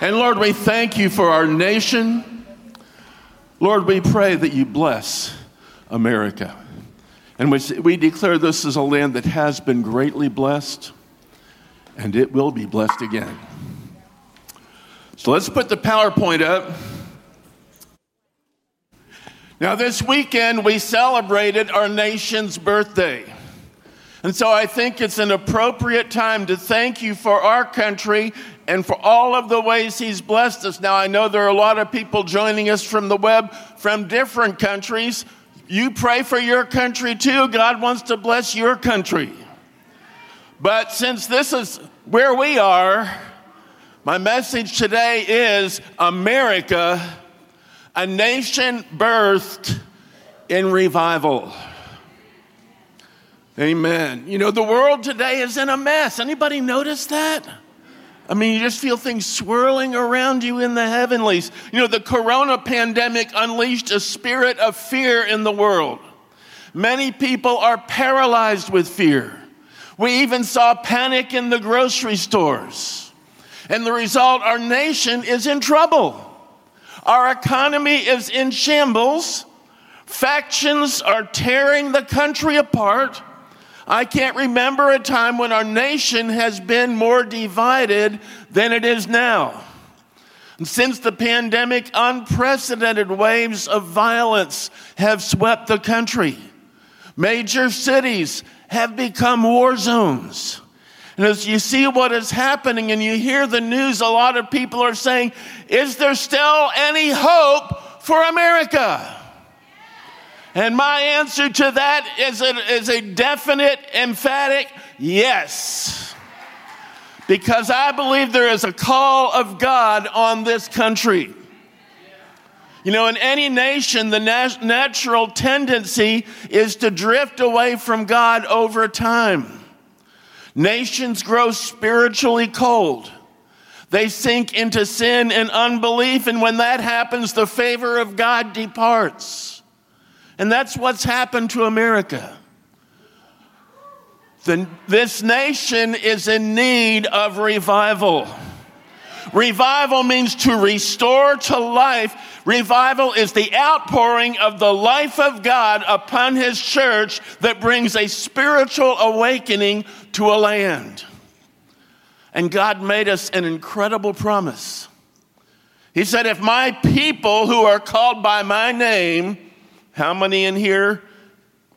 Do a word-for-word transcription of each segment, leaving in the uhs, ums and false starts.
And Lord, we thank you for our nation. Lord, we pray that you bless America. And we, we declare this is a land that has been greatly blessed, and it will be blessed again. So let's put the PowerPoint up. Now, this weekend, we celebrated our nation's birthday. And so I think it's an appropriate time to thank you for our country and for all of the ways he's blessed us. Now, I know there are a lot of people joining us from the web from different countries. You pray for your country, too. God wants to bless your country. But since this is where we are, my message today is America, a nation birthed in revival. Amen. You know, the world today is in a mess. Anybody notice that? I mean, you just feel things swirling around you in the heavenlies. You know, the corona pandemic unleashed a spirit of fear in the world. Many people are paralyzed with fear. We even saw panic in the grocery stores. And the result, our nation is in trouble. Our economy is in shambles. Factions are tearing the country apart. I can't remember a time when our nation has been more divided than it is now. And since the pandemic, unprecedented waves of violence have swept the country. Major cities have become war zones. And as you see what is happening and you hear the news, a lot of people are saying, is there still any hope for America? And my answer to that is a, is a definite, emphatic yes. Because I believe there is a call of God on this country. You know, in any nation, the nat- natural tendency is to drift away from God over time. Nations grow spiritually cold. They sink into sin and unbelief, and when that happens, the favor of God departs. And that's what's happened to America. The, this nation is in need of revival. Revival means to restore to life. Revival is the outpouring of the life of God upon his church that brings a spiritual awakening to a land. And God made us an incredible promise. He said, if my people who are called by my name, how many in here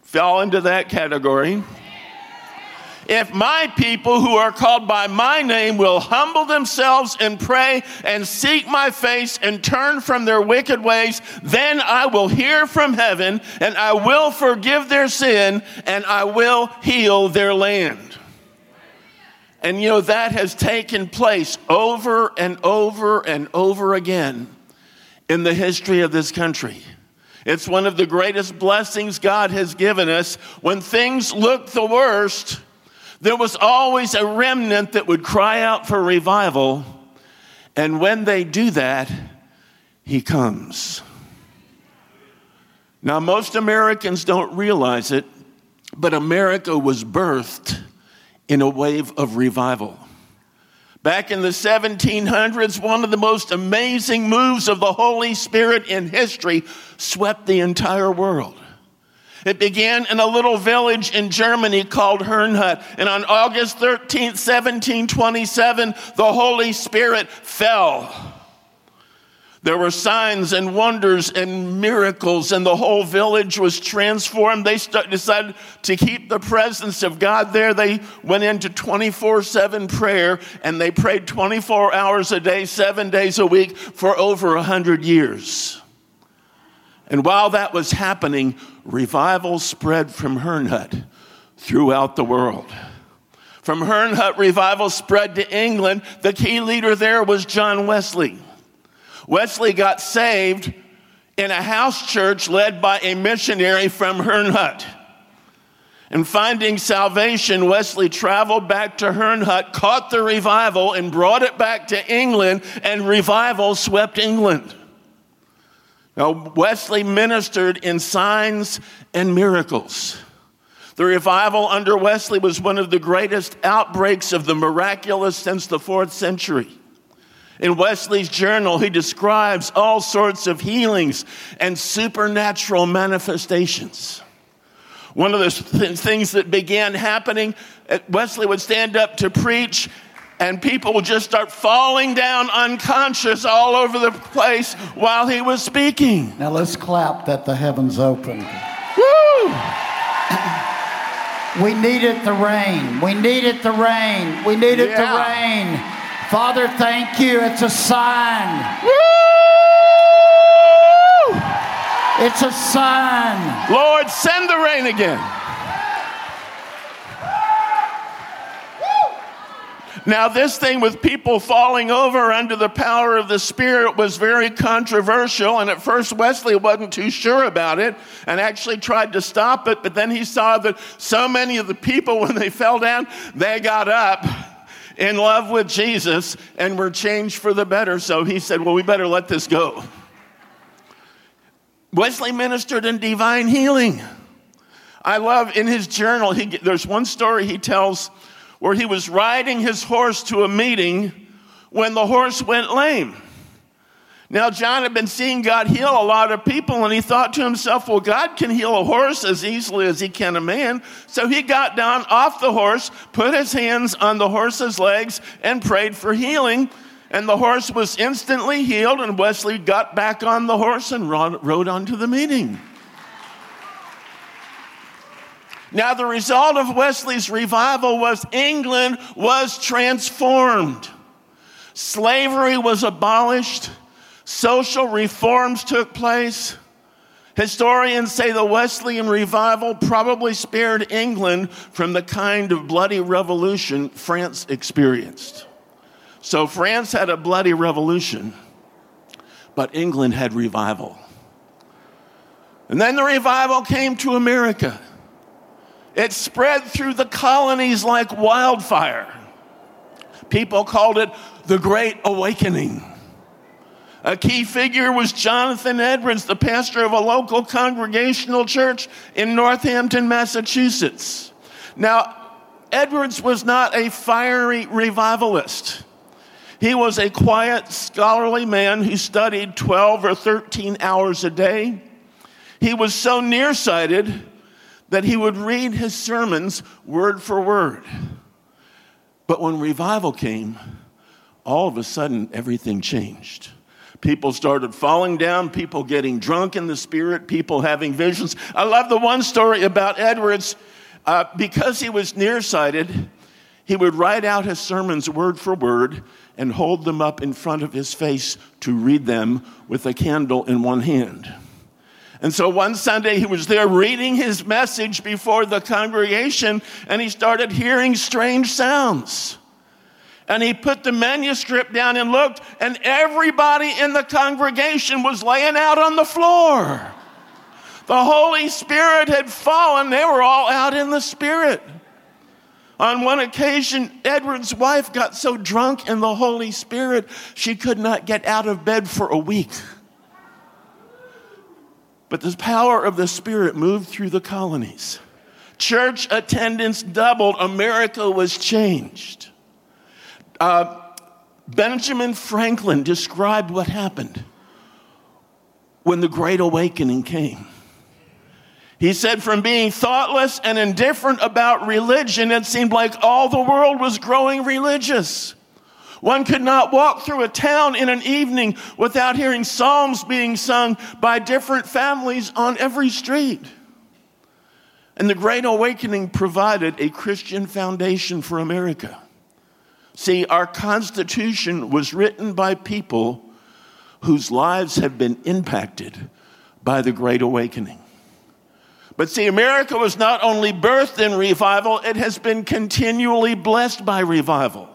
fell into that category? If my people who are called by my name will humble themselves and pray and seek my face and turn from their wicked ways, then I will hear from heaven and I will forgive their sin and I will heal their land. And you know, that has taken place over and over and over again in the history of this country. It's one of the greatest blessings God has given us. When things look the worst, there was always a remnant that would cry out for revival. And when they do that, he comes. Now, most Americans don't realize it, but America was birthed in a wave of revival. Back in the seventeen hundreds, one of the most amazing moves of the Holy Spirit in history swept the entire world. It began in a little village in Germany called Herrnhut. And on August thirteenth, seventeen twenty-seven, the Holy Spirit fell. There were signs and wonders and miracles, and the whole village was transformed. They st- decided to keep the presence of God there. They went into twenty-four seven prayer, and they prayed twenty-four hours a day, seven days a week for over one hundred years. And while that was happening, revival spread from Herrnhut throughout the world. From Herrnhut, revival spread to England. The key leader there was John Wesley. Wesley got saved in a house church led by a missionary from Herrnhut. And finding salvation, Wesley traveled back to Herrnhut, caught the revival, and brought it back to England, and revival swept England. Now, Wesley ministered in signs and miracles. The revival under Wesley was one of the greatest outbreaks of the miraculous since the fourth century. In Wesley's journal, he describes all sorts of healings and supernatural manifestations. One of the th- things that began happening, Wesley would stand up to preach, and people would just start falling down unconscious all over the place while he was speaking. Now let's clap that the heavens opened. Woo! We needed the rain. We needed the rain. We needed yeah. the rain. Father, thank you. It's a sign. Woo! It's a sign. Lord, send the rain again. Now, this thing with people falling over under the power of the Spirit was very controversial, and at first Wesley wasn't too sure about it and actually tried to stop it, but then he saw that so many of the people, when they fell down, they got up in love with Jesus and were changed for the better, so he said, well, we better let this go. Wesley ministered in divine healing. I love, in his journal, he, there's one story he tells where he was riding his horse to a meeting when the horse went lame. Now, John had been seeing God heal a lot of people, and he thought to himself, well, God can heal a horse as easily as he can a man. So he got down off the horse, put his hands on the horse's legs, and prayed for healing. And the horse was instantly healed, and Wesley got back on the horse and rode on to the meeting. Now, the result of Wesley's revival was England was transformed. Slavery was abolished. Social reforms took place. Historians say the Wesleyan revival probably spared England from the kind of bloody revolution France experienced. So France had a bloody revolution, but England had revival. And then the revival came to America. It spread through the colonies like wildfire. People called it the Great Awakening. A key figure was Jonathan Edwards, the pastor of a local congregational church in Northampton, Massachusetts. Now, Edwards was not a fiery revivalist. He was a quiet, scholarly man who studied twelve or thirteen hours a day. He was so nearsighted that he would read his sermons word for word. But when revival came, all of a sudden everything changed. People started falling down, people getting drunk in the Spirit, people having visions. I love the one story about Edwards. Uh, because he was nearsighted, he would write out his sermons word for word and hold them up in front of his face to read them with a candle in one hand. And so one Sunday he was there reading his message before the congregation, and he started hearing strange sounds. And he put the manuscript down and looked, and everybody in the congregation was laying out on the floor. The Holy Spirit had fallen. They were all out in the Spirit. On one occasion, Edward's wife got so drunk in the Holy Spirit, she could not get out of bed for a week. But the power of the Spirit moved through the colonies. Church attendance doubled. America was changed. Uh, Benjamin Franklin described what happened when the Great Awakening came. He said, from being thoughtless and indifferent about religion, it seemed like all the world was growing religious. One could not walk through a town in an evening without hearing psalms being sung by different families on every street. And the Great Awakening provided a Christian foundation for America. See, our Constitution was written by people whose lives have been impacted by the Great Awakening. But see, America was not only birthed in revival, it has been continually blessed by revival.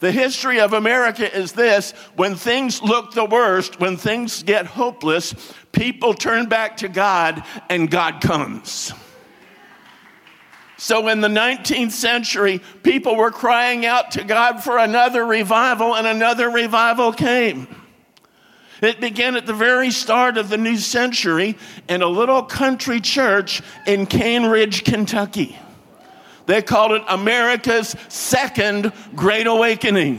The history of America is this: when things look the worst, when things get hopeless, people turn back to God and God comes. So in the nineteenth century, people were crying out to God for another revival, and another revival came. It began at the very start of the new century in a little country church in Cane Ridge, Kentucky. They called it America's Second Great Awakening.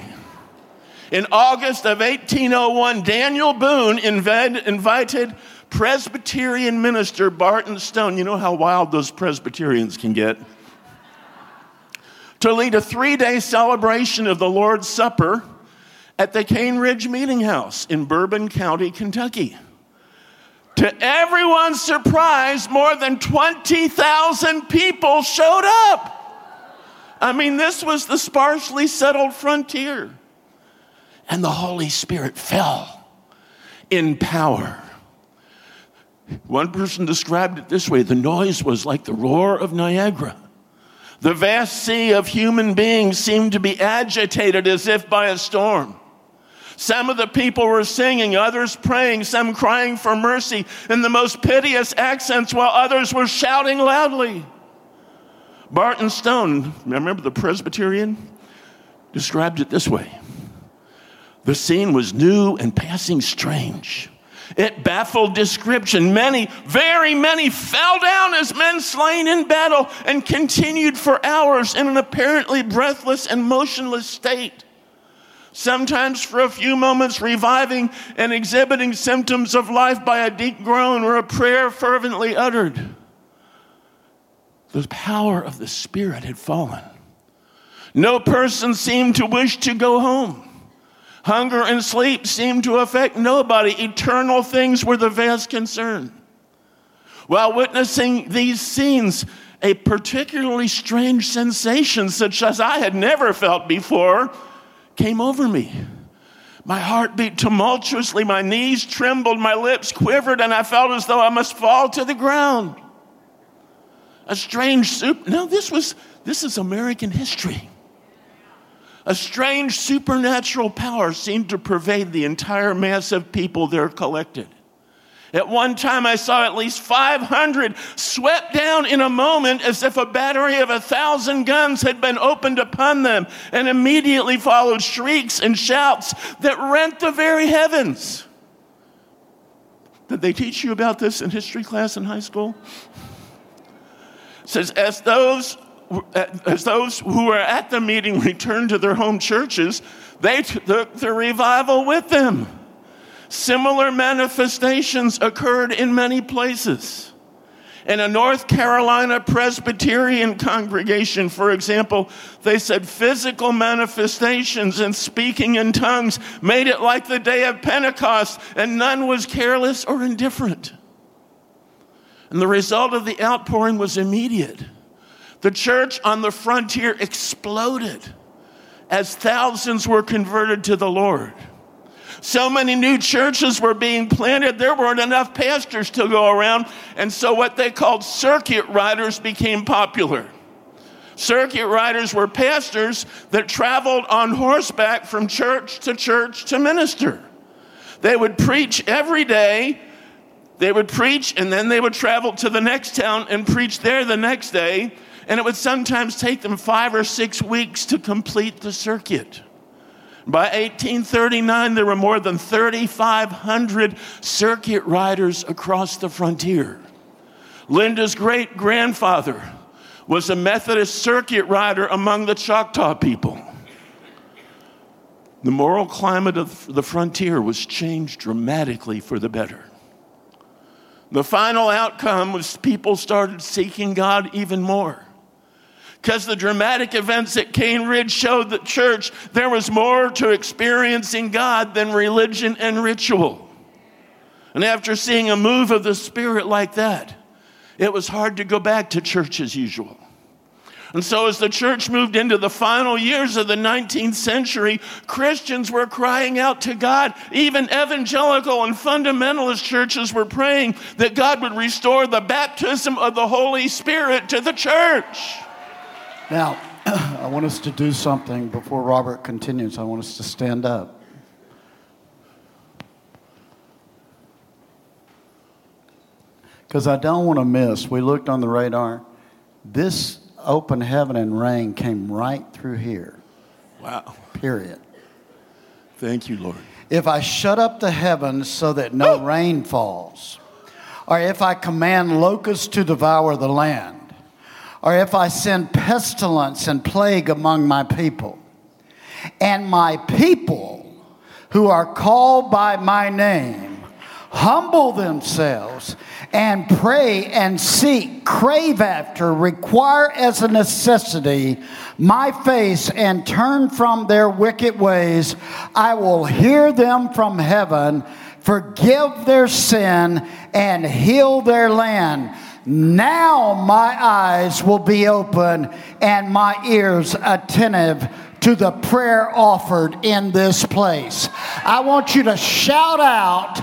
In August of eighteen oh one, Daniel Boone inv- invited Presbyterian minister Barton Stone, you know how wild those Presbyterians can get, to lead a three-day celebration of the Lord's Supper at the Cane Ridge Meeting House in Bourbon County, Kentucky. To everyone's surprise, more than twenty thousand people showed up. I mean, this was the sparsely settled frontier. And the Holy Spirit fell in power. One person described it this way: the noise was like the roar of Niagara. The vast sea of human beings seemed to be agitated as if by a storm. Some of the people were singing, others praying, some crying for mercy in the most piteous accents, while others were shouting loudly. Barton Stone, remember the Presbyterian, described it this way: the scene was new and passing strange. It baffled description. Many, very many, fell down as men slain in battle and continued for hours in an apparently breathless and motionless state, sometimes for a few moments reviving and exhibiting symptoms of life by a deep groan or a prayer fervently uttered. The power of the Spirit had fallen. No person seemed to wish to go home. Hunger and sleep seemed to affect nobody. Eternal things were the vast concern. While witnessing these scenes, a particularly strange sensation, such as I had never felt before, came over me. My heart beat tumultuously, my knees trembled, my lips quivered, and I felt as though I must fall to the ground. A strange soup. No, this was this is American history. A strange supernatural power seemed to pervade the entire mass of people there collected. At one time, I saw at least five hundred swept down in a moment as if a battery of a thousand guns had been opened upon them, and immediately followed shrieks and shouts that rent the very heavens. Did they teach you about this in history class in high school? It says, as those, as those who were at the meeting returned to their home churches, they took the revival with them. Similar manifestations occurred in many places. In a North Carolina Presbyterian congregation, for example, they said physical manifestations and speaking in tongues made it like the day of Pentecost, and none was careless or indifferent. And the result of the outpouring was immediate. The church on the frontier exploded as thousands were converted to the Lord. So many new churches were being planted, there weren't enough pastors to go around, and so what they called circuit riders became popular. Circuit riders were pastors that traveled on horseback from church to church to minister. They would preach every day, they would preach, and then they would travel to the next town and preach there the next day, and it would sometimes take them five or six weeks to complete the circuit. By eighteen thirty-nine, there were more than three thousand five hundred circuit riders across the frontier. Linda's great-grandfather was a Methodist circuit rider among the Choctaw people. The moral climate of the frontier was changed dramatically for the better. The final outcome was people started seeking God even more, because the dramatic events at Cane Ridge showed the church there was more to experiencing God than religion and ritual. And after seeing a move of the Spirit like that, it was hard to go back to church as usual. And so as the church moved into the final years of the nineteenth century, Christians were crying out to God. Even evangelical and fundamentalist churches were praying that God would restore the baptism of the Holy Spirit to the church. Now, I want us to do something before Robert continues. I want us to stand up. Because I don't want to miss. We looked on the radar. This open heaven and rain came right through here. Wow. Period. Thank you, Lord. If I shut up the heavens so that no oh. rain falls, or if I command locusts to devour the land, or if I send pestilence and plague among my people, and my people who are called by my name, humble themselves and pray and seek, crave after, require as a necessity my face and turn from their wicked ways, I will hear them from heaven, forgive their sin, and heal their land. Now my eyes will be open and my ears attentive to the prayer offered in this place. I want you to shout out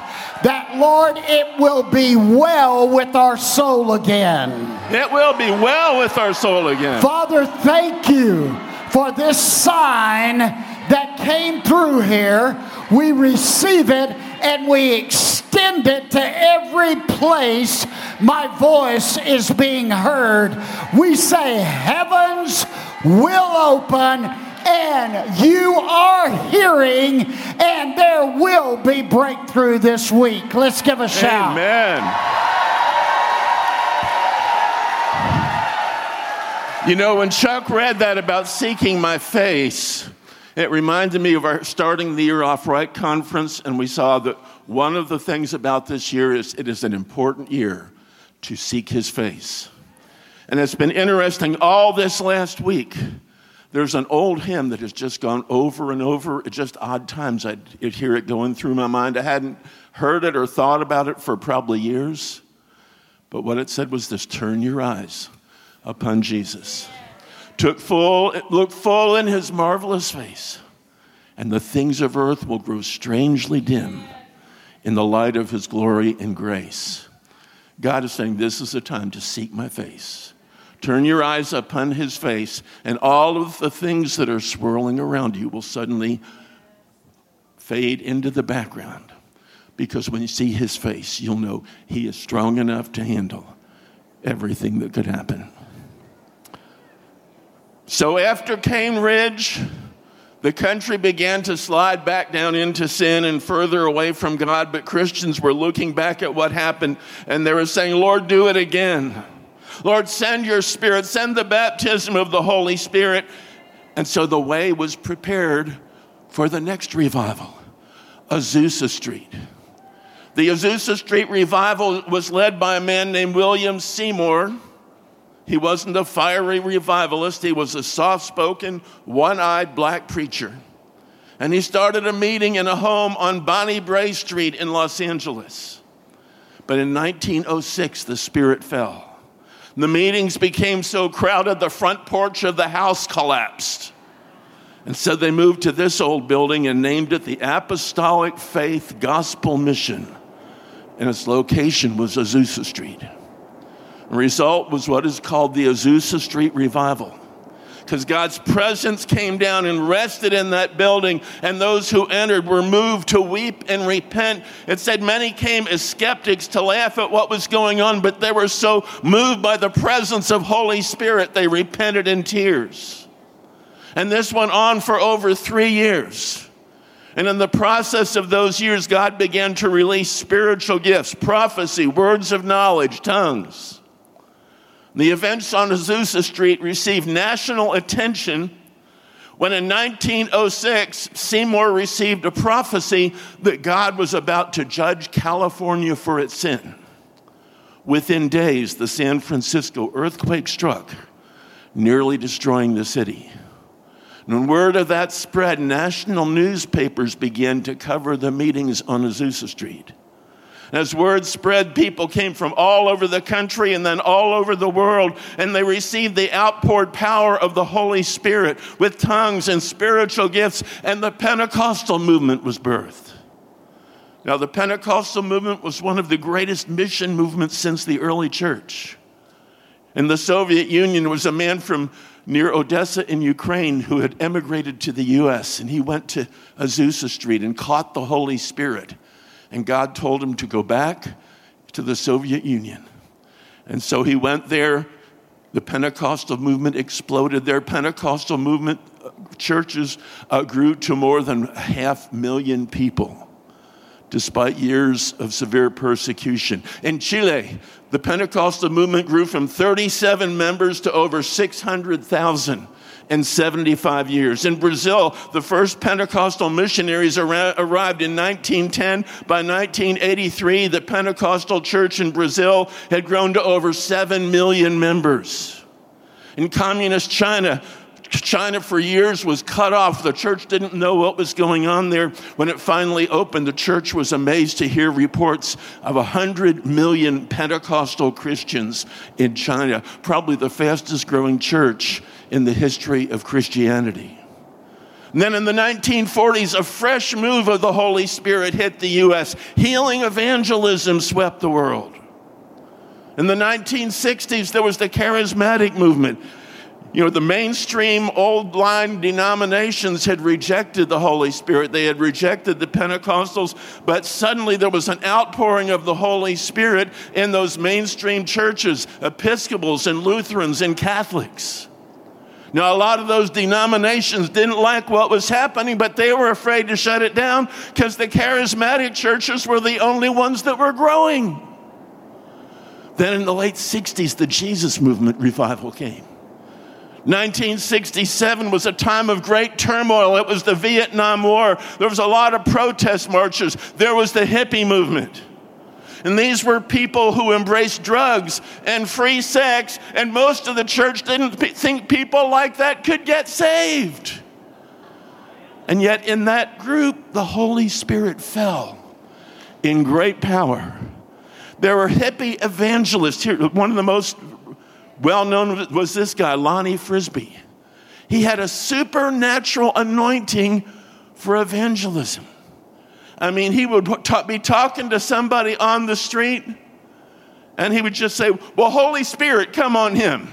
that, Lord, it will be well with our soul again. It will be well with our soul again. Father, thank you for this sign that came through here. We receive it and we extend it to every place my voice is being heard. We say, heavens will open, and you are hearing, and there will be breakthrough this week. Let's give a shout. Amen. You know, when Chuck read that about seeking my face, it reminded me of our Starting the Year Off Right conference, and we saw that one of the things about this year is it is an important year to seek his face. And it's been interesting all this last week. There's an old hymn that has just gone over and over. At just odd times, I'd hear it going through my mind. I hadn't heard it or thought about it for probably years. But what it said was this: turn your eyes upon Jesus. Took full, look full in his marvelous face, and the things of earth will grow strangely dim in the light of his glory and grace. God is saying, this is the time to seek my face. Turn your eyes upon his face, and all of the things that are swirling around you will suddenly fade into the background. Because when you see his face, you'll know he is strong enough to handle everything that could happen. So after Cane Ridge, the country began to slide back down into sin and further away from God. But Christians were looking back at what happened, and they were saying, Lord, do it again. Lord, send your Spirit, send the baptism of the Holy Spirit. And so the way was prepared for the next revival, Azusa Street. The Azusa Street revival was led by a man named William Seymour. He wasn't a fiery revivalist. He was a soft-spoken, one-eyed black preacher. And he started a meeting in a home on Bonnie Bray Street in Los Angeles. But in nineteen oh six, the Spirit fell. The meetings became so crowded, the front porch of the house collapsed. And so they moved to this old building and named it the Apostolic Faith Gospel Mission. And its location was Azusa Street. The result was what is called the Azusa Street Revival. Because God's presence came down and rested in that building, and those who entered were moved to weep and repent. It said many came as skeptics to laugh at what was going on, but they were so moved by the presence of Holy Spirit, they repented in tears. And this went on for over three years. And in the process of those years, God began to release spiritual gifts, prophecy, words of knowledge, tongues. The events on Azusa Street received national attention when in nineteen oh six, Seymour received a prophecy that God was about to judge California for its sin. Within days, the San Francisco earthquake struck, nearly destroying the city. And when word of that spread, national newspapers began to cover the meetings on Azusa Street. As word spread, people came from all over the country and then all over the world, and they received the outpoured power of the Holy Spirit with tongues and spiritual gifts, and the Pentecostal movement was birthed. Now, the Pentecostal movement was one of the greatest mission movements since the early church. In the Soviet Union was a man from near Odessa in Ukraine who had emigrated to the U S, and he went to Azusa Street and caught the Holy Spirit. And God told him to go back to the Soviet Union. And so he went there. The Pentecostal movement exploded. Their Pentecostal movement churches uh, grew to more than a half million people, despite years of severe persecution. In Chile, the Pentecostal movement grew from thirty-seven members to over six hundred thousand. in seventy-five years. In Brazil, the first Pentecostal missionaries ar- arrived in nineteen ten. By nineteen eighty-three, the Pentecostal church in Brazil had grown to over seven million members. In communist China, China for years was cut off. The church didn't know what was going on there. When it finally opened, the church was amazed to hear reports of one hundred million Pentecostal Christians in China, probably the fastest growing church in the history of Christianity. And then in the nineteen forties, a fresh move of the Holy Spirit hit the U S. Healing evangelism swept the world. In the nineteen sixties, there was the charismatic movement. You know, the mainstream old line denominations had rejected the Holy Spirit. They had rejected the Pentecostals, but suddenly there was an outpouring of the Holy Spirit in those mainstream churches, Episcopals and Lutherans and Catholics. Now, a lot of those denominations didn't like what was happening, but they were afraid to shut it down because the charismatic churches were the only ones that were growing. Then in the late sixties, the Jesus Movement revival came. nineteen sixty-seven was a time of great turmoil. It was the Vietnam War. There was a lot of protest marches. There was the hippie movement. And these were people who embraced drugs and free sex, and most of the church didn't think people like that could get saved. And yet in that group, the Holy Spirit fell in great power. There were hippie evangelists here. One of the most well-known was this guy, Lonnie Frisbee. He had a supernatural anointing for evangelism. I mean, he would ta- be talking to somebody on the street, and he would just say, well, Holy Spirit, come on him.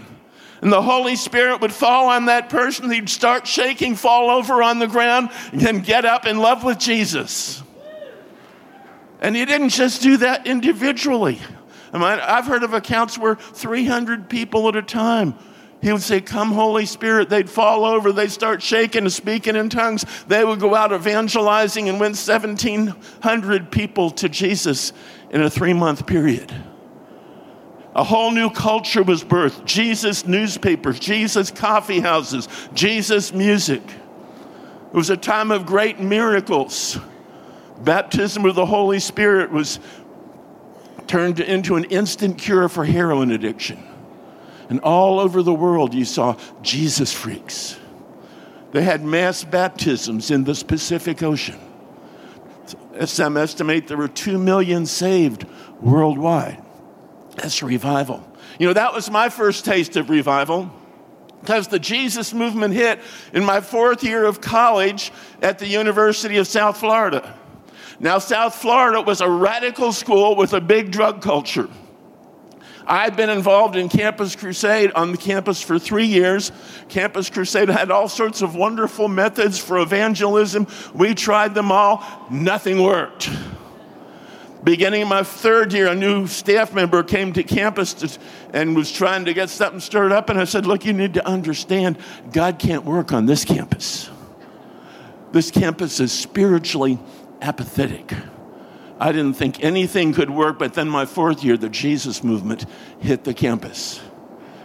And the Holy Spirit would fall on that person. He'd start shaking, fall over on the ground, and then get up in love with Jesus. And he didn't just do that individually. I mean, I've heard of accounts where three hundred people at a time, he would say, come Holy Spirit. They'd fall over. They'd start shaking and speaking in tongues. They would go out evangelizing and win seventeen hundred people to Jesus in a three-month period. A whole new culture was birthed. Jesus newspapers, Jesus coffee houses, Jesus music. It was a time of great miracles. Baptism with the Holy Spirit was turned into an instant cure for heroin addiction. And all over the world, you saw Jesus freaks. They had mass baptisms in the Pacific Ocean. Some estimate there were two million saved worldwide. That's revival. You know, that was my first taste of revival, because the Jesus Movement hit in my fourth year of college at the University of South Florida. Now, South Florida was a radical school with a big drug culture. I'd been involved in Campus Crusade on the campus for three years. Campus Crusade had all sorts of wonderful methods for evangelism. We tried them all. Nothing worked. Beginning of my third year, a new staff member came to campus to, and was trying to get something stirred up. And I said, look, you need to understand, God can't work on this campus. This campus is spiritually apathetic. I didn't think anything could work, but then my fourth year, the Jesus Movement hit the campus.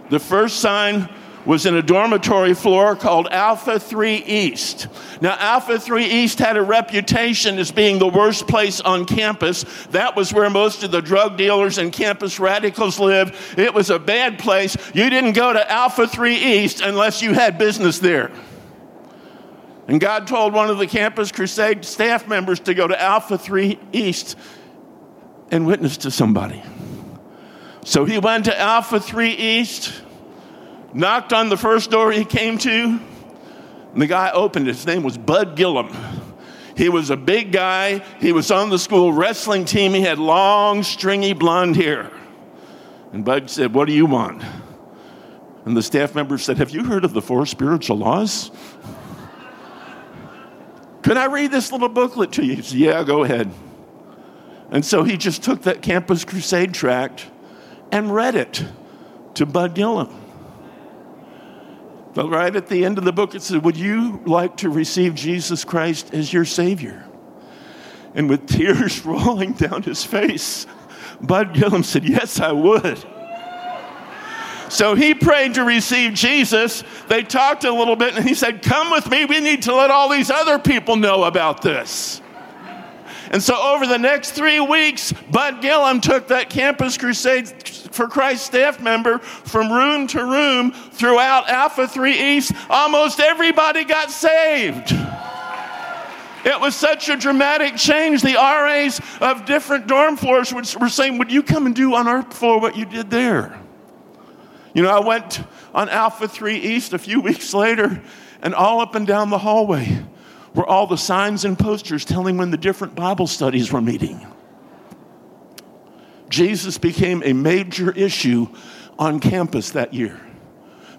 The first sign was in a dormitory floor called Alpha three East. Now, Alpha three East had a reputation as being the worst place on campus. That was where most of the drug dealers and campus radicals lived. It was a bad place. You didn't go to Alpha three East unless you had business there. And God told one of the Campus Crusade staff members to go to Alpha three East and witness to somebody. So he went to Alpha three East, knocked on the first door he came to, and the guy opened it. His name was Bud Gillum. He was a big guy. He was on the school wrestling team. He had long, stringy blonde hair. And Bud said, what do you want? And the staff member said, have you heard of the four spiritual laws? Could I read this little booklet to you? He said, yeah, go ahead. And so he just took that Campus Crusade tract and read it to Bud Gillum. But right at the end of the book, it said, would you like to receive Jesus Christ as your Savior? And with tears rolling down his face, Bud Gillum said, yes, I would. So he prayed to receive Jesus. They talked a little bit, and he said, come with me. We need to let all these other people know about this. And so over the next three weeks, Bud Gillum took that Campus Crusade for Christ staff member from room to room throughout Alpha three East. Almost everybody got saved. It was such a dramatic change. The R As of different dorm floors were saying, would you come and do on our floor what you did there? You know, I went on Alpha three East a few weeks later, and all up and down the hallway were all the signs and posters telling when the different Bible studies were meeting. Jesus became a major issue on campus that year.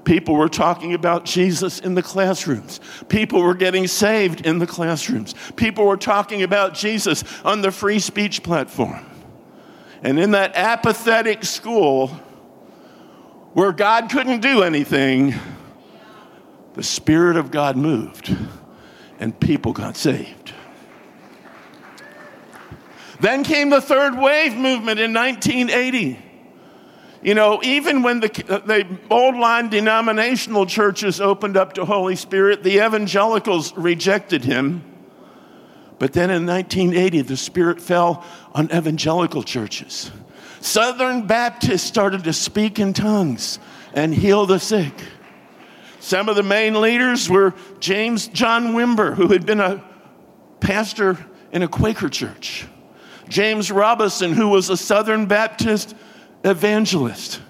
People were talking about Jesus in the classrooms. People were getting saved in the classrooms. People were talking about Jesus on the free speech platform. And in that apathetic school where God couldn't do anything, the Spirit of God moved. And people got saved. Then came the third wave movement in nineteen eighty. You know, even when the, the old line denominational churches opened up to Holy Spirit, the evangelicals rejected him. But then in nineteen eighty, the Spirit fell on evangelical churches. Southern Baptists started to speak in tongues and heal the sick. Some of the main leaders were James John Wimber, who had been a pastor in a Quaker church. James Robison, who was a Southern Baptist evangelist.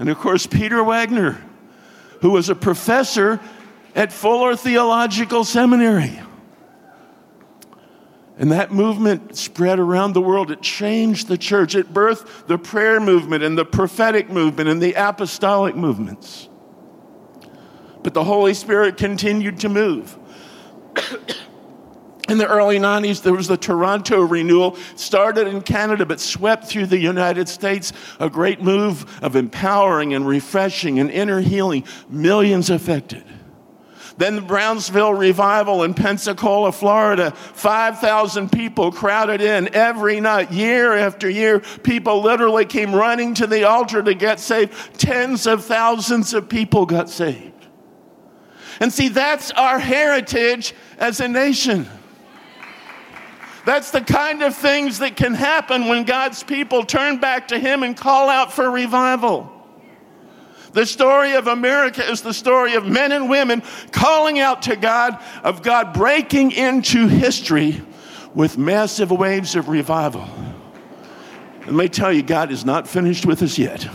And of course, Peter Wagner, who was a professor at Fuller Theological Seminary. And that movement spread around the world. It changed the church. It birthed the prayer movement and the prophetic movement and the apostolic movements. But the Holy Spirit continued to move. In the early nineties, there was the Toronto renewal, started in Canada, but swept through the United States, a great move of empowering and refreshing and inner healing, millions affected. Then the Brownsville revival in Pensacola, Florida, five thousand people crowded in every night, year after year. People literally came running to the altar to get saved. Tens of thousands of people got saved. And see, that's our heritage as a nation. That's the kind of things that can happen when God's people turn back to Him and call out for revival. The story of America is the story of men and women calling out to God, of God breaking into history with massive waves of revival. And let me tell you, God is not finished with us yet.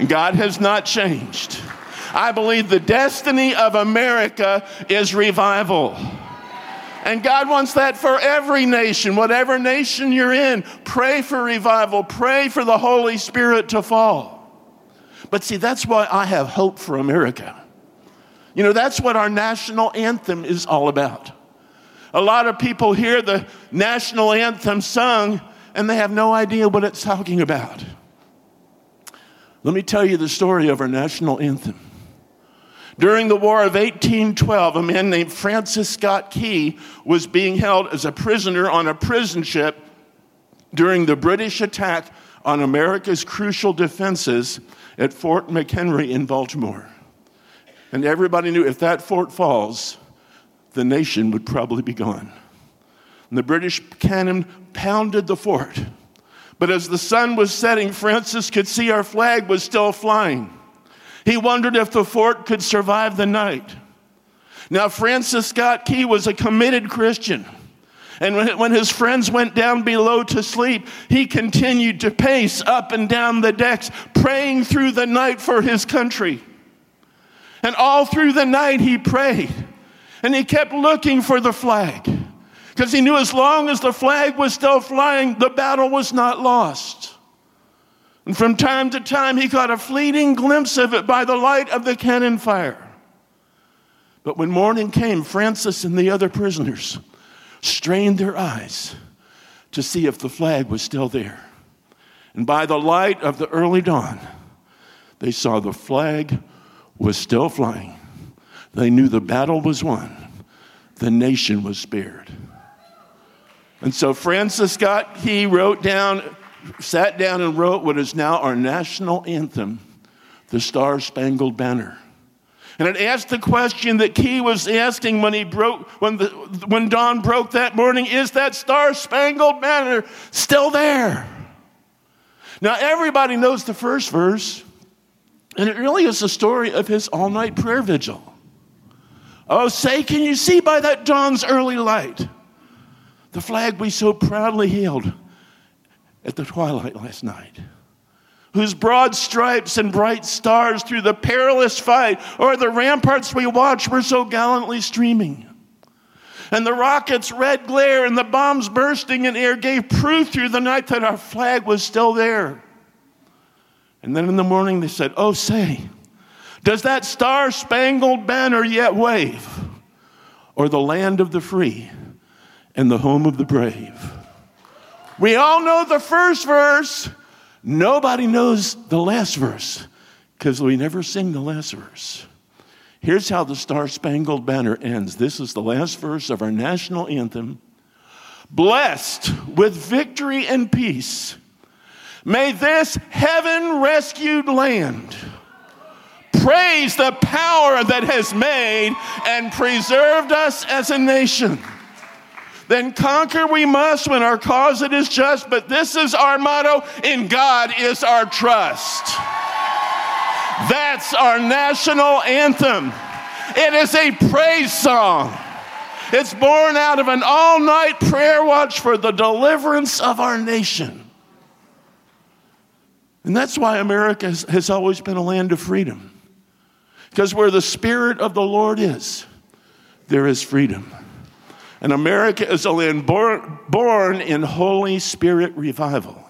And God has not changed. I believe the destiny of America is revival. And God wants that for every nation, whatever nation you're in. Pray for revival. Pray for the Holy Spirit to fall. But see, that's why I have hope for America. You know, that's what our national anthem is all about. A lot of people hear the national anthem sung, and they have no idea what it's talking about. Let me tell you the story of our national anthem. During the War of eighteen twelve, a man named Francis Scott Key was being held as a prisoner on a prison ship during the British attack on America's crucial defenses at Fort McHenry in Baltimore. And everybody knew if that fort falls, the nation would probably be gone. And the British cannon pounded the fort. But as the sun was setting, Francis could see our flag was still flying. He wondered if the fort could survive the night. Now, Francis Scott Key was a committed Christian. And when his friends went down below to sleep, he continued to pace up and down the decks, praying through the night for his country. And all through the night he prayed. And he kept looking for the flag. Because he knew as long as the flag was still flying, the battle was not lost. And from time to time, he caught a fleeting glimpse of it by the light of the cannon fire. But when morning came, Francis and the other prisoners strained their eyes to see if the flag was still there. And by the light of the early dawn, they saw the flag was still flying. They knew the battle was won. The nation was spared. And so Francis Scott Key wrote down, sat down and wrote what is now our national anthem, the Star-Spangled Banner. And it asked the question that Key was asking when he broke, when the, when dawn broke that morning, is that Star-Spangled Banner still there? Now, everybody knows the first verse, and it really is the story of his all-night prayer vigil. Oh, say, can you see by that dawn's early light the flag we so proudly hailed at the twilight last night, whose broad stripes and bright stars through the perilous fight o'er the ramparts we watched were so gallantly streaming. And the rocket's red glare and the bombs bursting in air gave proof through the night that our flag was still there. And then in the morning they said, oh, say, does that Star-Spangled Banner yet wave o'er the land of the free and the home of the brave? We all know the first verse. Nobody knows the last verse because we never sing the last verse. Here's how the Star-Spangled Banner ends. This is the last verse of our national anthem. Blessed with victory and peace, may this heaven-rescued land praise the power that has made and preserved us as a nation. Then conquer we must when our cause it is just, but this is our motto, in God is our trust. That's our national anthem. It is a praise song. It's born out of an all-night prayer watch for the deliverance of our nation. And that's why America has, has always been a land of freedom. Because where the Spirit of the Lord is, there is freedom. And America is a land born, born in Holy Spirit revival.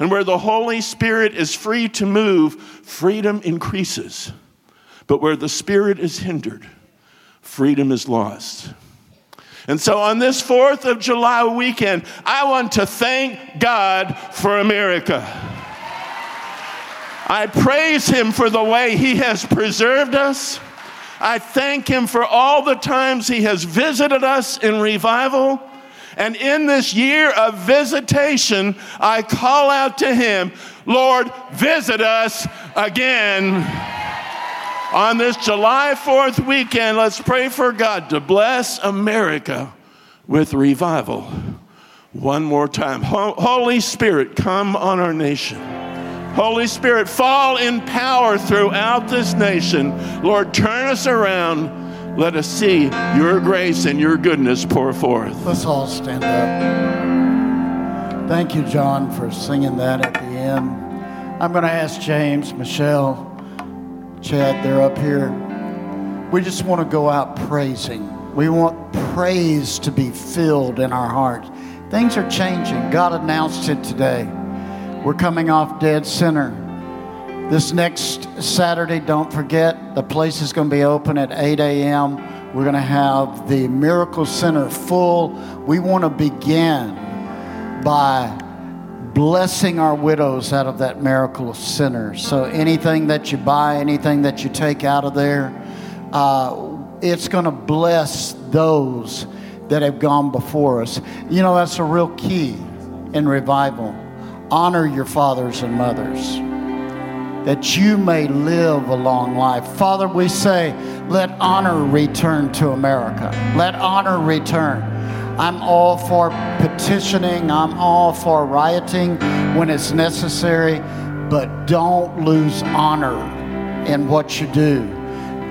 And where the Holy Spirit is free to move, freedom increases. But where the Spirit is hindered, freedom is lost. And so on this fourth of July weekend, I want to thank God for America. I praise Him for the way He has preserved us. I thank Him for all the times He has visited us in revival. And in this year of visitation, I call out to Him, Lord, visit us again. On this July fourth weekend, let's pray for God to bless America with revival. One more time. Holy Spirit, come on our nation. Holy Spirit, fall in power throughout this nation. Lord, turn us around. Let us see your grace and your goodness pour forth. Let's all stand up. Thank you, John, for singing that at the end. I'm going to ask James, Michelle, Chad, they're up here. We just want to go out praising. We want praise to be filled in our heart. Things are changing. God announced it today. We're coming off Dead Center. This next Saturday, don't forget, the place is going to be open at eight a.m. We're going to have the Miracle Center full. We want to begin by blessing our widows out of that Miracle Center. So anything that you buy, anything that you take out of there, uh, it's going to bless those that have gone before us. You know, that's a real key in revival. Honor your fathers and mothers, that you may live a long life. Father, we say, let honor return to America. Let honor return. I'm all for petitioning. I'm all for rioting when it's necessary, but don't lose honor in what you do.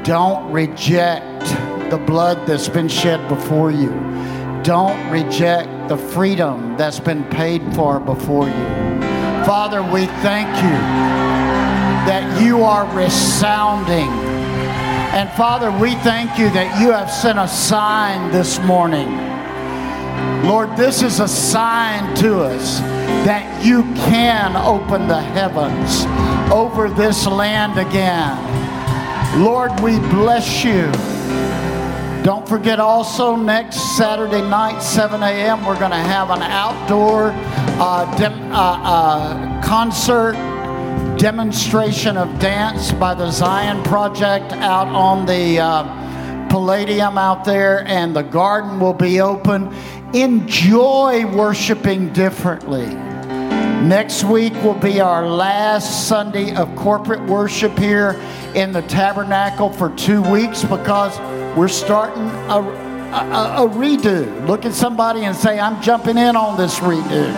Don't reject the blood that's been shed before you. Don't reject the freedom that's been paid for before you. Father, we thank you that you are resounding. And Father, we thank you that you have sent a sign this morning. Lord, this is a sign to us that you can open the heavens over this land again. Lord, we bless you. Don't forget also next Saturday night, seven a.m., we're going to have an outdoor uh, dem- uh, uh, concert demonstration of dance by the Zion Project out on the uh, Palladium out there, and the garden will be open. Enjoy worshiping differently. Next week will be our last Sunday of corporate worship here in the tabernacle for two weeks because we're starting a, a, a redo. Look at somebody and say, I'm jumping in on this redo.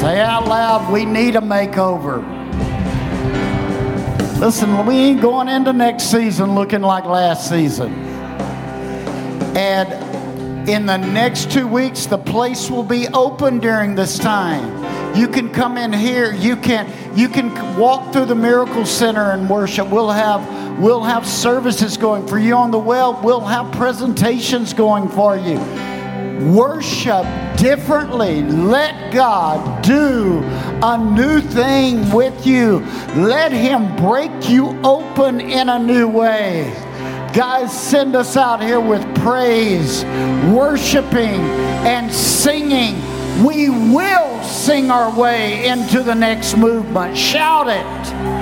Say out loud, we need a makeover. Listen, we ain't going into next season looking like last season. And in the next two weeks, the place will be open during this time. You can come in here. You can you can walk through the Miracle Center and worship. We'll have we'll have services going for you on the well. We'll have presentations going for you. Worship differently. Let God do a new thing with you. Let Him break you open in a new way. Guys, send us out here with praise, worshiping, and singing. We will sing our way into the next movement. Shout it.